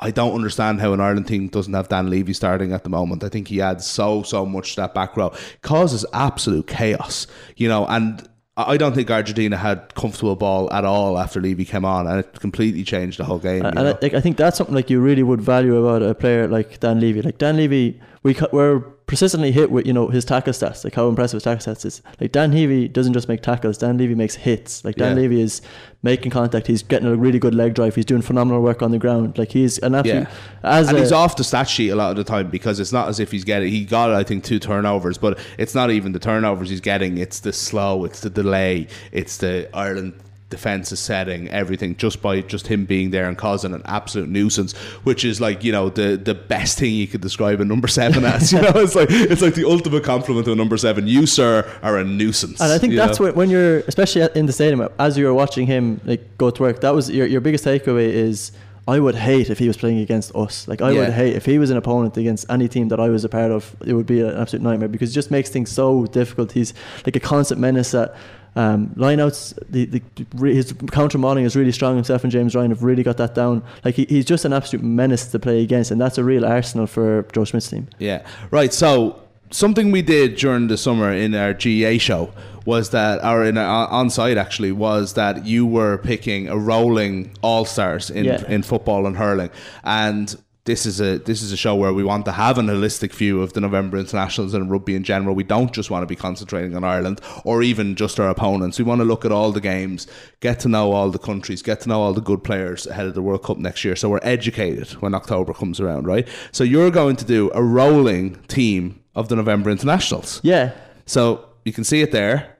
I don't understand how an Ireland team doesn't have Dan Leavy starting at the moment. I think he adds so, so much to that back row. It causes absolute chaos, you know, and I don't think Argentina had comfortable ball at all after Levy came on, and it completely changed the whole game. And, and I, like, I think that's something like you really would value about a player like Dan Leavy. Like Dan Leavy, we were persistently hit with, you know, his tackle stats, like how impressive his tackle stats is. Like Dan Leavy doesn't just make tackles, Dan Leavy makes hits. Like Dan yeah. Leavy is making contact, he's getting a really good leg drive, he's doing phenomenal work on the ground. Like he's an absolute yeah. as and a, he's off the stat sheet a lot of the time because it's not as if he's getting he got I think two turnovers, but it's not even the turnovers he's getting, it's the slow, it's the delay, it's the Ireland defense is setting everything just by just him being there and causing an absolute nuisance, which is like, you know, the the best thing you could describe a number seven as. You know, it's like it's like the ultimate compliment to a number seven. You, sir, are a nuisance. And I think that's what, when you're, especially in the stadium, as you were watching him like go to work, that was your your biggest takeaway is I would hate if he was playing against us. Like I yeah. would hate if he was an opponent against any team that I was a part of. It would be an absolute nightmare because it just makes things so difficult. He's like a constant menace at Um, lineouts, the, the, his counter modelling is really strong. Himself and James Ryan have really got that down. Like he, he's just an absolute menace to play against, and that's a real arsenal for Joe Schmidt's team. Yeah, right. So something we did during the summer in our G A A show was that, or in our on-site actually, was that you were picking a rolling all-stars in yeah. in football and hurling, and. This is a this is a show where we want to have an holistic view of the November internationals and rugby in general. We don't just want to be concentrating on Ireland or even just our opponents. We want to look at all the games, get to know all the countries, get to know all the good players ahead of the World Cup next year. So we're educated when October comes around, right? So you're going to do a rolling team of the November internationals. Yeah. So you can see it there.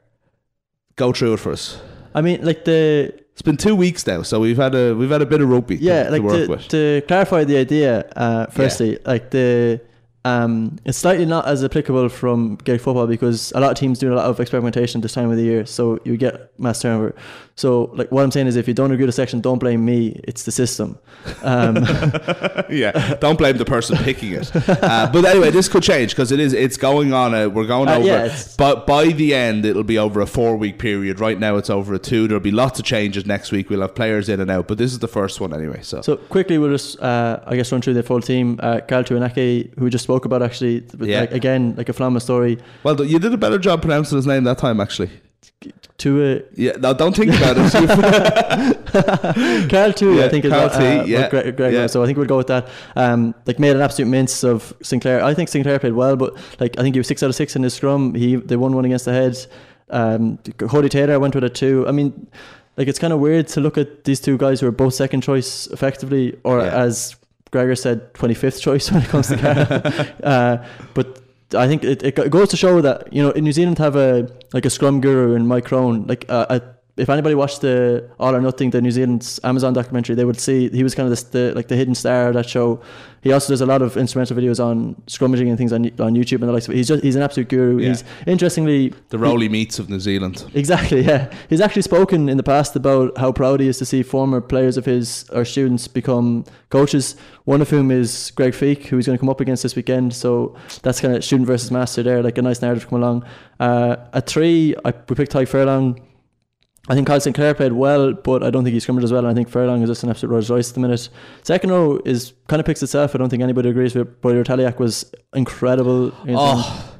Go through it for us. I mean, like the... It's been two weeks now, so we've had a we've had a bit of rugby. Yeah, to, like to, work to, with. to clarify the idea, uh, firstly, yeah. like the um, it's slightly not as applicable from Gaelic football because a lot of teams do a lot of experimentation this time of the year, so you get mass turnover. So, like what I'm saying is, if you don't agree with the section, don't blame me. It's the system. Um, yeah, don't blame the person picking it. Uh, but anyway, this could change because it is it's going on. A, we're going uh, over. Yeah, but by the end, it'll be over a four week period. Right now, it's over a two. There'll be lots of changes next week. We'll have players in and out. But this is the first one anyway. So, so quickly, we'll just uh, I guess run through the full team. Uh, Karl Tu'inukuafe, who we just spoke about, actually, yeah. like, again, like a Flama story. Well, you did a better job pronouncing his name that time, actually. To it, yeah. No, don't think about it. Karl Tu'i, yeah, I think, is Karl Tu'i, uh, yeah, Gre- Gregor, yeah. So I think we'll go with that. Um, like made an absolute mince of Sinckler. I think Sinckler played well, but like I think he was six out of six in his scrum. He they won one against the heads. Um, Cody Taylor went with a two. I mean, like it's kind of weird to look at these two guys who are both second choice effectively, or yeah. as Gregor said, twenty-fifth choice when it comes to Karl. uh, but. I think it, it goes to show that, you know, in New Zealand have a like a scrum guru in Mike Crone. Like uh, I, if anybody watched the All or Nothing, the New Zealand's Amazon documentary, they would see he was kind of the, the like the hidden star of that show. He also does a lot of instrumental videos on scrummaging and things on on YouTube and the likes of it. He's just he's an absolute guru. Yeah. He's interestingly the Rowley meets of New Zealand. Exactly. Yeah, he's actually spoken in the past about how proud he is to see former players of his or students become coaches. One of whom is Greg Feek, who he's going to come up against this weekend. So that's kind of student versus master there. Like a nice narrative to come along. Uh, at three, I, we picked Ty Furlong. I think Kyle Sinckler played well, but I don't think he scrummaged as well. And I think Furlong is just an absolute Rolls Royce at the minute. Second row is kind of picks itself. I don't think anybody agrees with it. Brodie Retallick was incredible. Oh,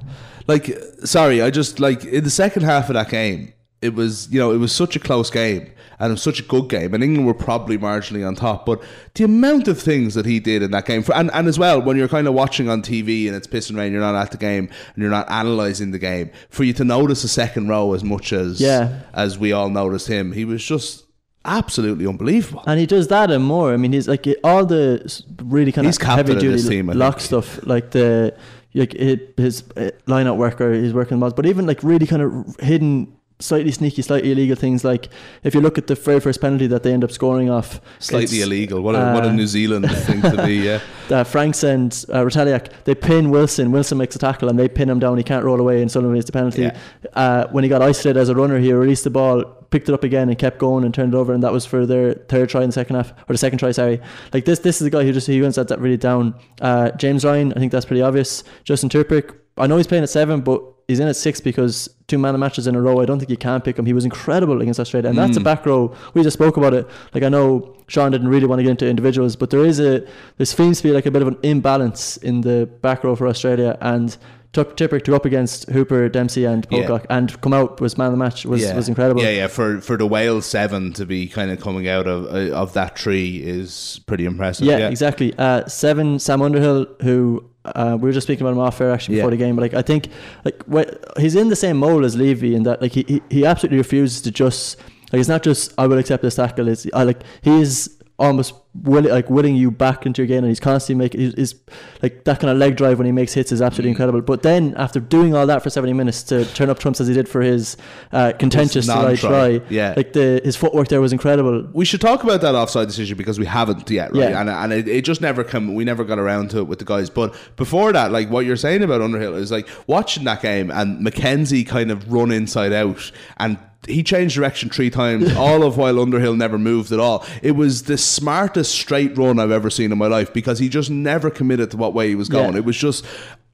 like, sorry, I just, like, in the second half of that game, it was, you know, it was such a close game and it was such a good game. And England were probably marginally on top. But the amount of things that he did in that game, for, and, and as well, when you're kind of watching on T V and it's pissing rain, you're not at the game and you're not analysing the game, for you to notice the second row as much as yeah. as we all noticed him, he was just absolutely unbelievable. And he does that and more. I mean, he's like all the really kind he's of heavy-duty team, lock think. stuff, like the like his line-out work or his work in the mods, but even like really kind of hidden... slightly sneaky, slightly illegal things. Like if you look at the very first penalty that they end up scoring off, slightly illegal. What a uh, what a New Zealand thing to be. Yeah, uh, Franks and uh, Retallick, they pin Wilson. Wilson makes a tackle and they pin him down. He can't roll away, and suddenly it's the penalty. Yeah. Uh, when he got isolated as a runner, he released the ball, picked it up again, and kept going and turned it over. And that was for their third try in the second half, or the second try. Sorry, like this. This is the guy who just he wins that that really down. Uh, James Ryan, I think that's pretty obvious. Justin Tipuric, I know he's playing at seven, but. He's in at six because two man of matches in a row. I don't think you can pick him. He was incredible against Australia. And that's mm. a back row. We just spoke about it. Like I know Sean didn't really want to get into individuals, but there is a there seems to be like a bit of an imbalance in the back row for Australia. And Tipuric to go up against Hooper, Dempsey and Pocock yeah. and come out was man of the match was, yeah. was incredible. Yeah, yeah. For for the Wales seven to be kind of coming out of of that tree is pretty impressive. Yeah, yeah. exactly. Uh, seven, Sam Underhill, who... Uh, we were just speaking about him off air actually before yeah. the game, but like I think like wh- he's in the same mold as Leavy in that like he, he, he absolutely refuses to just like it's not just I will accept this tackle. It's I like he's almost will, like willing you back into your game, and he's constantly making he's, he's like that kind of leg drive when he makes hits is absolutely mm-hmm. incredible. But then after doing all that for seventy minutes to turn up trumps as he did for his uh, contentious try, try yeah. like the his footwork there was incredible. We should talk about that offside decision because we haven't yet, right? Yeah. And and it, it just never come. We never got around to it with the guys. But before that, like what you're saying about Underhill is like watching that game and McKenzie kind of run inside out and. He changed direction three times, all of while Underhill never moved at all. It was the smartest straight run I've ever seen in my life because he just never committed to what way he was going. Yeah. It was just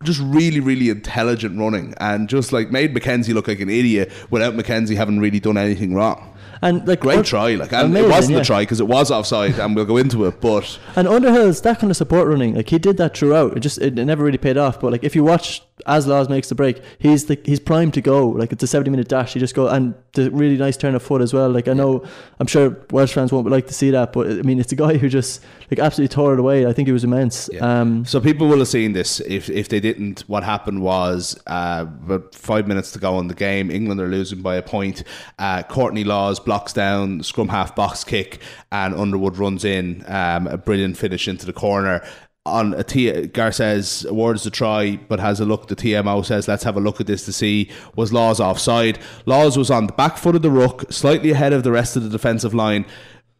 just really, really intelligent running, and just like made McKenzie look like an idiot without McKenzie having really done anything wrong. And like great or, try, like and amazing, it wasn't yeah. a try because it was offside, and we'll go into it. But and Underhill's that kind of support running, like he did that throughout. It just it, it never really paid off. But like if you watch as Laws makes the break, he's the he's primed to go. Like it's a seventy minute dash. He just go and the really nice turn of foot as well. Like I know, I'm sure Welsh fans won't like to see that, but I mean it's a guy who just like absolutely tore it away. I think he was immense. Yeah. Um, so people will have seen this if if they didn't. What happened was uh, about five minutes to go in the game, England are losing by a point. Uh, Courtney Lawes blocks down, scrum half box kick, and Underwood runs in um, a brilliant finish into the corner. On a T- Gar says awards the try, but has a look. The T M O says let's have a look at this to see was Laws offside. Laws was on the back foot of the ruck, slightly ahead of the rest of the defensive line.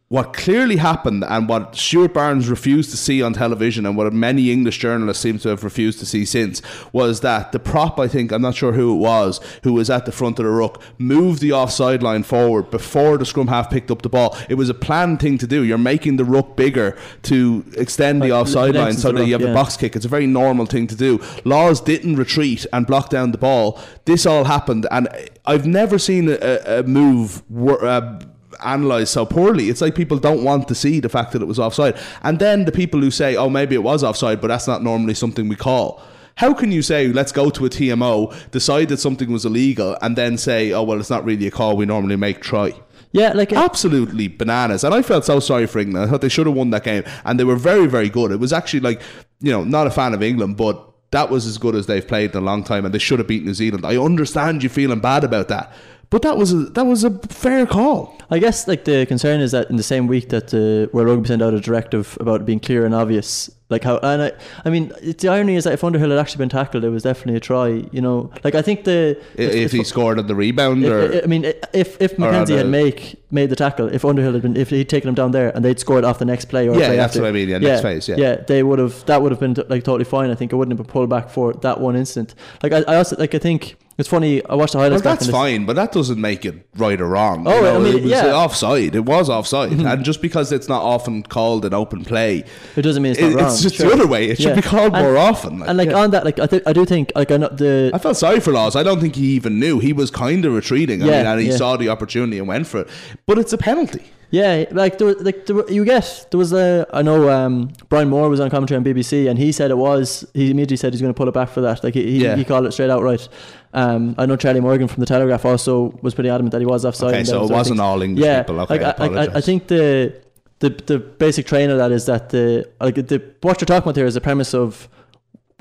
What clearly happened, and what Stuart Barnes refused to see on television, and what many English journalists seem to have refused to see since, was that the prop, I think, I'm not sure who it was, who was at the front of the ruck, moved the offside line forward before the scrum half picked up the ball. It was a planned thing to do. You're making the ruck bigger to extend the offside line so that you have a box kick. It's a very normal thing to do. Laws didn't retreat and block down the ball. This all happened, and I've never seen a, a move... Uh, analysed so poorly. It's like people don't want to see the fact that it was offside, and then the people who say, oh, maybe it was offside, but that's not normally something we call. How can you say let's go to a T M O, decide that something was illegal, and then say, oh well, it's not really a call we normally make, try? Yeah, like absolutely it- bananas. And I felt so sorry for England. I thought they should have won that game, and they were very, very good. It was actually, like, you know, not a fan of England, but that was as good as they've played in a long time, and they should have beaten New Zealand. I understand you feeling bad about that, but that was a, that was a fair call. I guess like the concern is that in the same week that uh, where Rugby sent out a directive about it being clear and obvious, like how and I, I mean it's, the irony is that if Underhill had actually been tackled, it was definitely a try. You know, like I think the if, if, if he scored on the rebound, if, or I mean if if McKenzie had make made the tackle, if Underhill had been if he'd taken him down there and they'd scored off the next play, or yeah, that's after, what I mean, yeah, yeah, next phase, yeah, yeah, they would have that would have been like totally fine. I think it wouldn't have been pulled back for that one instant. Like I, I also like I think. It's funny, I watched the highlights. Well, that's fine, but that doesn't make it right or wrong. Oh, you know, I mean, it was yeah. offside. It was offside. Mm-hmm. And just because it's not often called an open play, it doesn't mean it's not it, wrong. It's just sure. the other way. It yeah. should be called and, more often. Like, and like yeah. on that, like I, th- I do think... like I, not the I felt sorry for Laws. I don't think he even knew. He was kind of retreating. I yeah, mean, and he yeah. saw the opportunity and went for it. But it's a penalty. Yeah, like there, like there, you get there was a I know um, Brian Moore was on commentary on B B C, and he said it was he immediately said he's going to pull it back for that. Like he he, yeah. he called it straight out right. Um, I know Charlie Morgan from the Telegraph also was pretty adamant that he was offside. Okay, so it wasn't all English yeah, people. Okay, like, I, I, I, I think the the the basic train of that is that the like the what you're talking about here is the premise of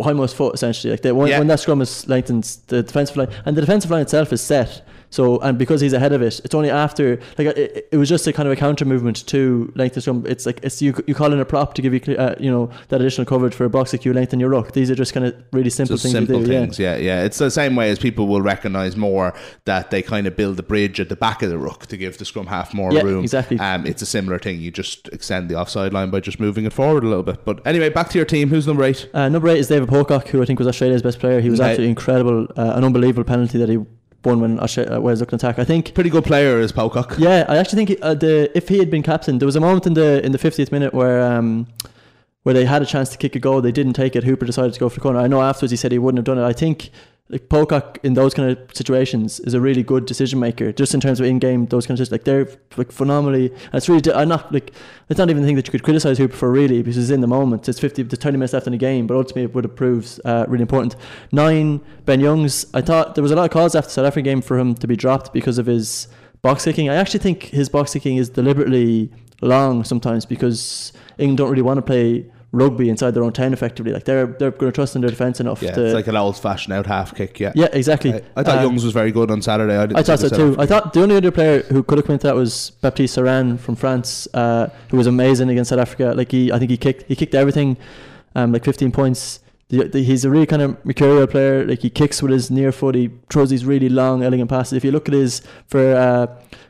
hindmost foot essentially. Like the, when, yeah. when that scrum is lengthened, the defensive line and the defensive line itself is set. So, and because he's ahead of it, it's only after, like, it, it was just a kind of a counter movement to lengthen scrum. It's like, it's you you call in a prop to give you, uh, you know, that additional coverage for a box that you lengthen your ruck. These are just kind of really simple just things. Simple do, things, yeah. yeah, yeah. It's the same way as people will recognise more that they kind of build the bridge at the back of the ruck to give the scrum half more yeah, room. exactly. Um, it's a similar thing. You just extend the offside line by just moving it forward a little bit. But anyway, back to your team. Who's number eight? Uh, number eight is David Pocock, who I think was Australia's best player. He was right. absolutely incredible. Uh, an unbelievable penalty that he won when Australia was looking to attack. I think pretty good player is Pocock. Yeah, I actually think he, uh, the if he had been captain, there was a moment in the in the fiftieth minute where um, where they had a chance to kick a goal, they didn't take it. Hooper decided to go for the corner. I know afterwards he said he wouldn't have done it. I think like Pocock in those kind of situations is a really good decision maker, just in terms of in game those kind of like they're like phenomenally. And it's really I'm not like it's not even a thing that you could criticise Hooper for really, because it's in the moment. It's fifty to twenty minutes left in the game, but ultimately it would have proved uh, really important. Nine, Ben Youngs. I thought there was a lot of calls after the South African game for him to be dropped because of his box kicking. I actually think his box kicking is deliberately long sometimes because England don't really want to play rugby inside their own ten effectively. Like they're they're going to trust in their defence enough. Yeah, to, it's like an old fashioned out half kick. Yeah, yeah, exactly. I, I thought um, Youngs was very good on Saturday. I, didn't I thought so too. I thought the only other player who could have come into that was Baptiste Soran from France, uh, who was amazing against South Africa. Like he, I think he kicked he kicked everything, um, like fifteen points. The, the, he's a really kind of mercurial player. Like he kicks with his near foot. He throws these really long, elegant passes. If you look at his for uh,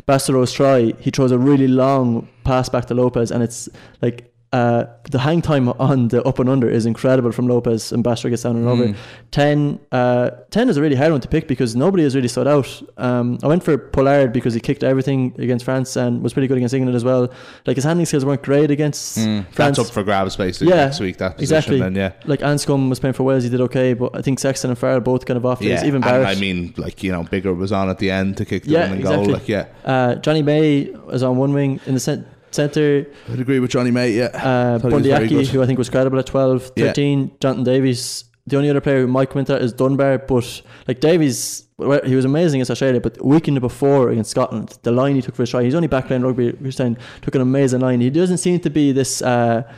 Bastereau's try, he throws a really long pass back to Lopez, and it's like. Uh, the hang time on the up and under is incredible from Lopez, and Bastra gets down and over. Mm. ten, uh, ten is a really hard one to pick because nobody has really stood out. Um, I went for Pollard because he kicked everything against France and was pretty good against England as well. Like, his handling skills weren't great against mm. France. That's up for grabs basically yeah, next week, that position. Exactly. Then, yeah. Like, Anscombe was playing for Wales, he did okay, but I think Sexton and Farrell both kind of off. Yeah, even Barrett. And I mean, like, you know, Biggar was on at the end to kick the yeah, winning exactly. goal. Like, yeah. Uh, Johnny May was on one wing in the centre. Centre. I'd agree with Johnny May, yeah. Uh, Bundee Aki, who I think was credible at twelve, thirteen, yeah. Jonathan Davies. The only other player who might come into that is Dunbar, but like Davies, he was amazing against Australia, but the weekend before against Scotland, the line he took for his try, he's only back playing rugby, took an amazing line. He doesn't seem to be this uh,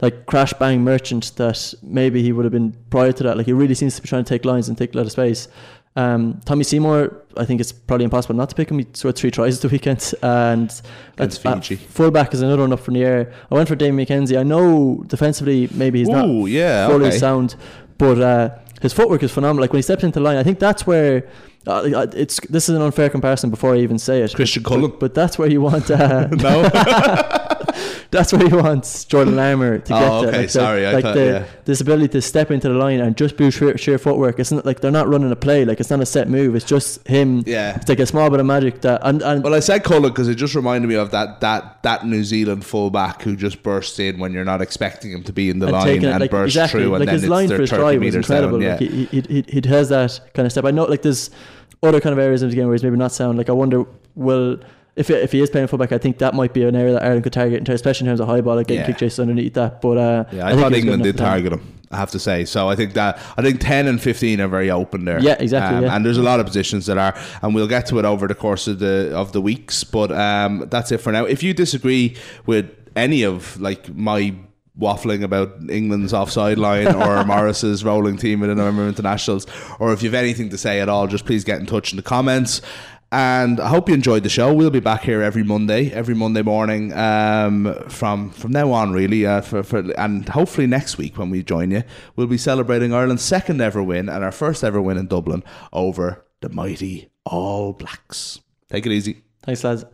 like crash bang merchant that maybe he would have been prior to that. Like, he really seems to be trying to take lines and take a lot of space. Um, Tommy Seymour, I think it's probably impossible not to pick him. He scored three tries the weekend, and that's Fiji. Uh, fullback is another one up from the air. I went for Damien McKenzie. I know defensively maybe he's Ooh, not yeah, fully okay. sound, but uh, his footwork is phenomenal. Like, when he steps into the line, I think that's where uh, it's. This is an unfair comparison before I even say it. Christian Cullen, but, but that's where you want. Uh, no. That's where he wants Jordan Larmour to get oh, okay. to. Like, Sorry, the, I like thought, the, yeah. this ability to step into the line and just do sheer, sheer footwork. It's not like they're not running a play. Like, it's not a set move. It's just him. Yeah. It's like a small bit of magic. That. And, and well, I said Cullen because it just reminded me of that that that New Zealand fullback who just bursts in when you're not expecting him to be in the and line and like, bursts exactly. through. Like, and his then line it's for his try was incredible. Down, yeah. Like, he, he, he, he has that kind of step. I know, like, there's other kind of areas of the game where he's maybe not sound. Like, I wonder, will... If if he is playing fullback, I think that might be an area that Ireland could target, especially in terms of high ball, like getting yeah. kick chases underneath that. But uh, yeah, I, I thought England did target him, I have to say. So I think that I think ten and fifteen are very open there. Yeah, exactly. Um, yeah. And there's a lot of positions that are, and we'll get to it over the course of the of the weeks. But um, that's it for now. If you disagree with any of like my waffling about England's offside line or Morris's rolling team in the November internationals, or if you've anything to say at all, just please get in touch in the comments. And I hope you enjoyed the show. We'll be back here every Monday, every Monday morning um, from from now on, really. Uh, for, for, and hopefully next week when we join you, we'll be celebrating Ireland's second ever win and our first ever win in Dublin over the mighty All Blacks. Take it easy. Thanks, lads.